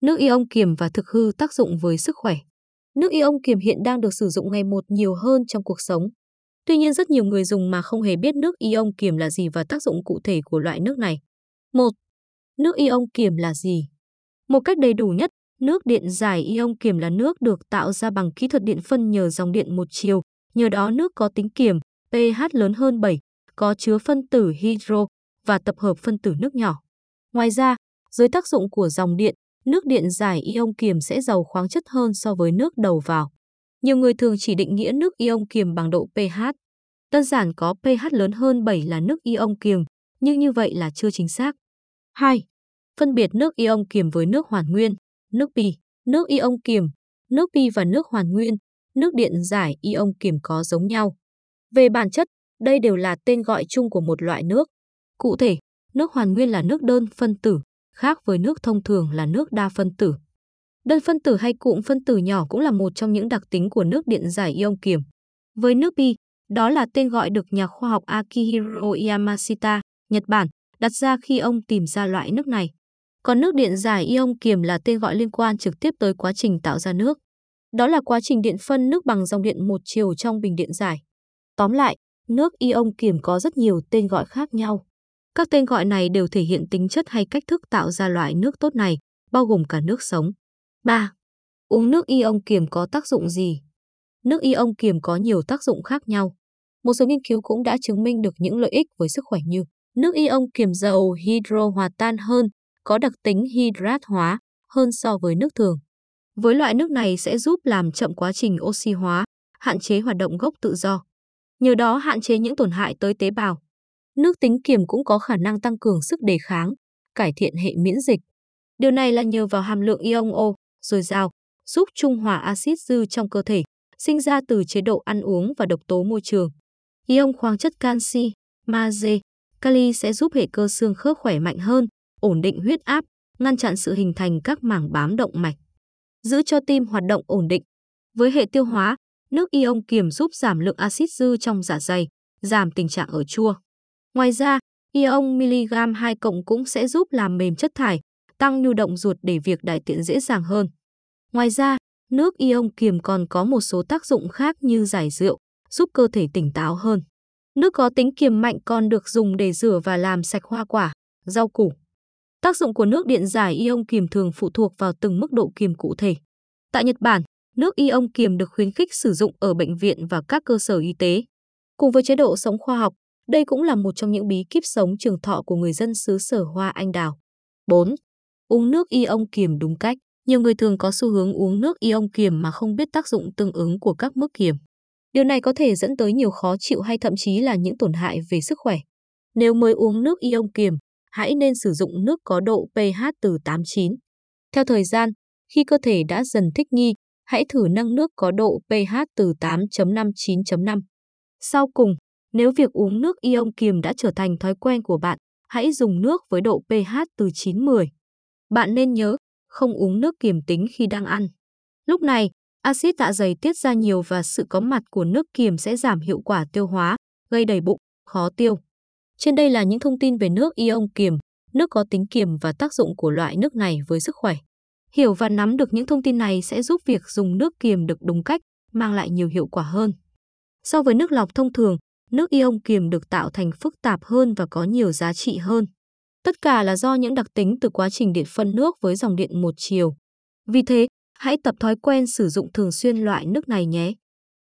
Nước ion kiềm và thực hư tác dụng với sức khỏe. Nước ion kiềm hiện đang được sử dụng ngày một nhiều hơn trong cuộc sống. Tuy nhiên rất nhiều người dùng mà không hề biết nước ion kiềm là gì và tác dụng cụ thể của loại nước này. 1. Nước ion kiềm là gì? Một cách đầy đủ nhất, nước điện giải ion kiềm là nước được tạo ra bằng kỹ thuật điện phân nhờ dòng điện một chiều, nhờ đó nước có tính kiềm, pH lớn hơn 7, có chứa phân tử hydro và tập hợp phân tử nước nhỏ. Ngoài ra, dưới tác dụng của dòng điện, nước điện giải ion kiềm sẽ giàu khoáng chất hơn so với nước đầu vào. Nhiều người thường chỉ định nghĩa nước ion kiềm bằng độ pH. Đơn giản có pH lớn hơn 7 là nước ion kiềm, nhưng như vậy là chưa chính xác. 2. Phân biệt nước ion kiềm với nước hoàn nguyên, nước pi. Nước ion kiềm, nước pi và nước hoàn nguyên, nước điện giải ion kiềm có giống nhau. Về bản chất, đây đều là tên gọi chung của một loại nước. Cụ thể, nước hoàn nguyên là nước đơn phân tử, khác với nước thông thường là nước đa phân tử. Đơn phân tử hay cụm phân tử nhỏ cũng là một trong những đặc tính của nước điện giải ion kiềm. Với nước pi, đó là tên gọi được nhà khoa học Akihiro Yamashita, Nhật Bản, đặt ra khi ông tìm ra loại nước này. Còn nước điện giải ion kiềm là tên gọi liên quan trực tiếp tới quá trình tạo ra nước. Đó là quá trình điện phân nước bằng dòng điện một chiều trong bình điện giải. Tóm lại, nước ion kiềm có rất nhiều tên gọi khác nhau. Các tên gọi này đều thể hiện tính chất hay cách thức tạo ra loại nước tốt này, bao gồm cả nước sống. 3. Uống nước ion kiềm có tác dụng gì? Nước ion kiềm có nhiều tác dụng khác nhau. Một số nghiên cứu cũng đã chứng minh được những lợi ích với sức khỏe như nước ion kiềm giàu hydro hòa tan hơn, có đặc tính hydrat hóa hơn so với nước thường. Với loại nước này sẽ giúp làm chậm quá trình oxy hóa, hạn chế hoạt động gốc tự do. Nhờ đó hạn chế những tổn hại tới tế bào. Nước tính kiềm cũng có khả năng tăng cường sức đề kháng, cải thiện hệ miễn dịch. Điều này là nhờ vào hàm lượng ion O dồi dào, giúp trung hòa axit dư trong cơ thể, sinh ra từ chế độ ăn uống và độc tố môi trường. Ion khoáng chất canxi, magie, kali sẽ giúp hệ cơ xương khớp khỏe mạnh hơn, ổn định huyết áp, ngăn chặn sự hình thành các mảng bám động mạch, giữ cho tim hoạt động ổn định. Với hệ tiêu hóa, nước ion kiềm giúp giảm lượng axit dư trong dạ dày, giảm tình trạng ở chua. Ngoài ra, ion miligram 2 cộng cũng sẽ giúp làm mềm chất thải, tăng nhu động ruột để việc đại tiện dễ dàng hơn. Ngoài ra, nước ion kiềm còn có một số tác dụng khác như giải rượu, giúp cơ thể tỉnh táo hơn. Nước có tính kiềm mạnh còn được dùng để rửa và làm sạch hoa quả, rau củ. Tác dụng của nước điện giải ion kiềm thường phụ thuộc vào từng mức độ kiềm cụ thể. Tại Nhật Bản, nước ion kiềm được khuyến khích sử dụng ở bệnh viện và các cơ sở y tế. Cùng với chế độ sống khoa học, đây cũng là một trong những bí kíp sống trường thọ của người dân xứ Sở Hoa Anh Đào. 4. Uống nước ion kiềm đúng cách. Nhiều người thường có xu hướng uống nước ion kiềm mà không biết tác dụng tương ứng của các mức kiềm. Điều này có thể dẫn tới nhiều khó chịu hay thậm chí là những tổn hại về sức khỏe. Nếu mới uống nước ion kiềm, hãy nên sử dụng nước có độ pH từ 8-9. Theo thời gian, khi cơ thể đã dần thích nghi, hãy thử nâng nước có độ pH từ 8.5-9.5. Sau cùng, nếu việc uống nước ion kiềm đã trở thành thói quen của bạn, hãy dùng nước với độ pH từ 9-10. Bạn nên nhớ, không uống nước kiềm tính khi đang ăn. Lúc này, axit dạ dày tiết ra nhiều và sự có mặt của nước kiềm sẽ giảm hiệu quả tiêu hóa, gây đầy bụng, khó tiêu. Trên đây là những thông tin về nước ion kiềm, nước có tính kiềm và tác dụng của loại nước này với sức khỏe. Hiểu và nắm được những thông tin này sẽ giúp việc dùng nước kiềm được đúng cách, mang lại nhiều hiệu quả hơn. So với nước lọc thông thường, nước ion kiềm được tạo thành phức tạp hơn và có nhiều giá trị hơn. Tất cả là do những đặc tính từ quá trình điện phân nước với dòng điện một chiều. Vì thế, hãy tập thói quen sử dụng thường xuyên loại nước này nhé.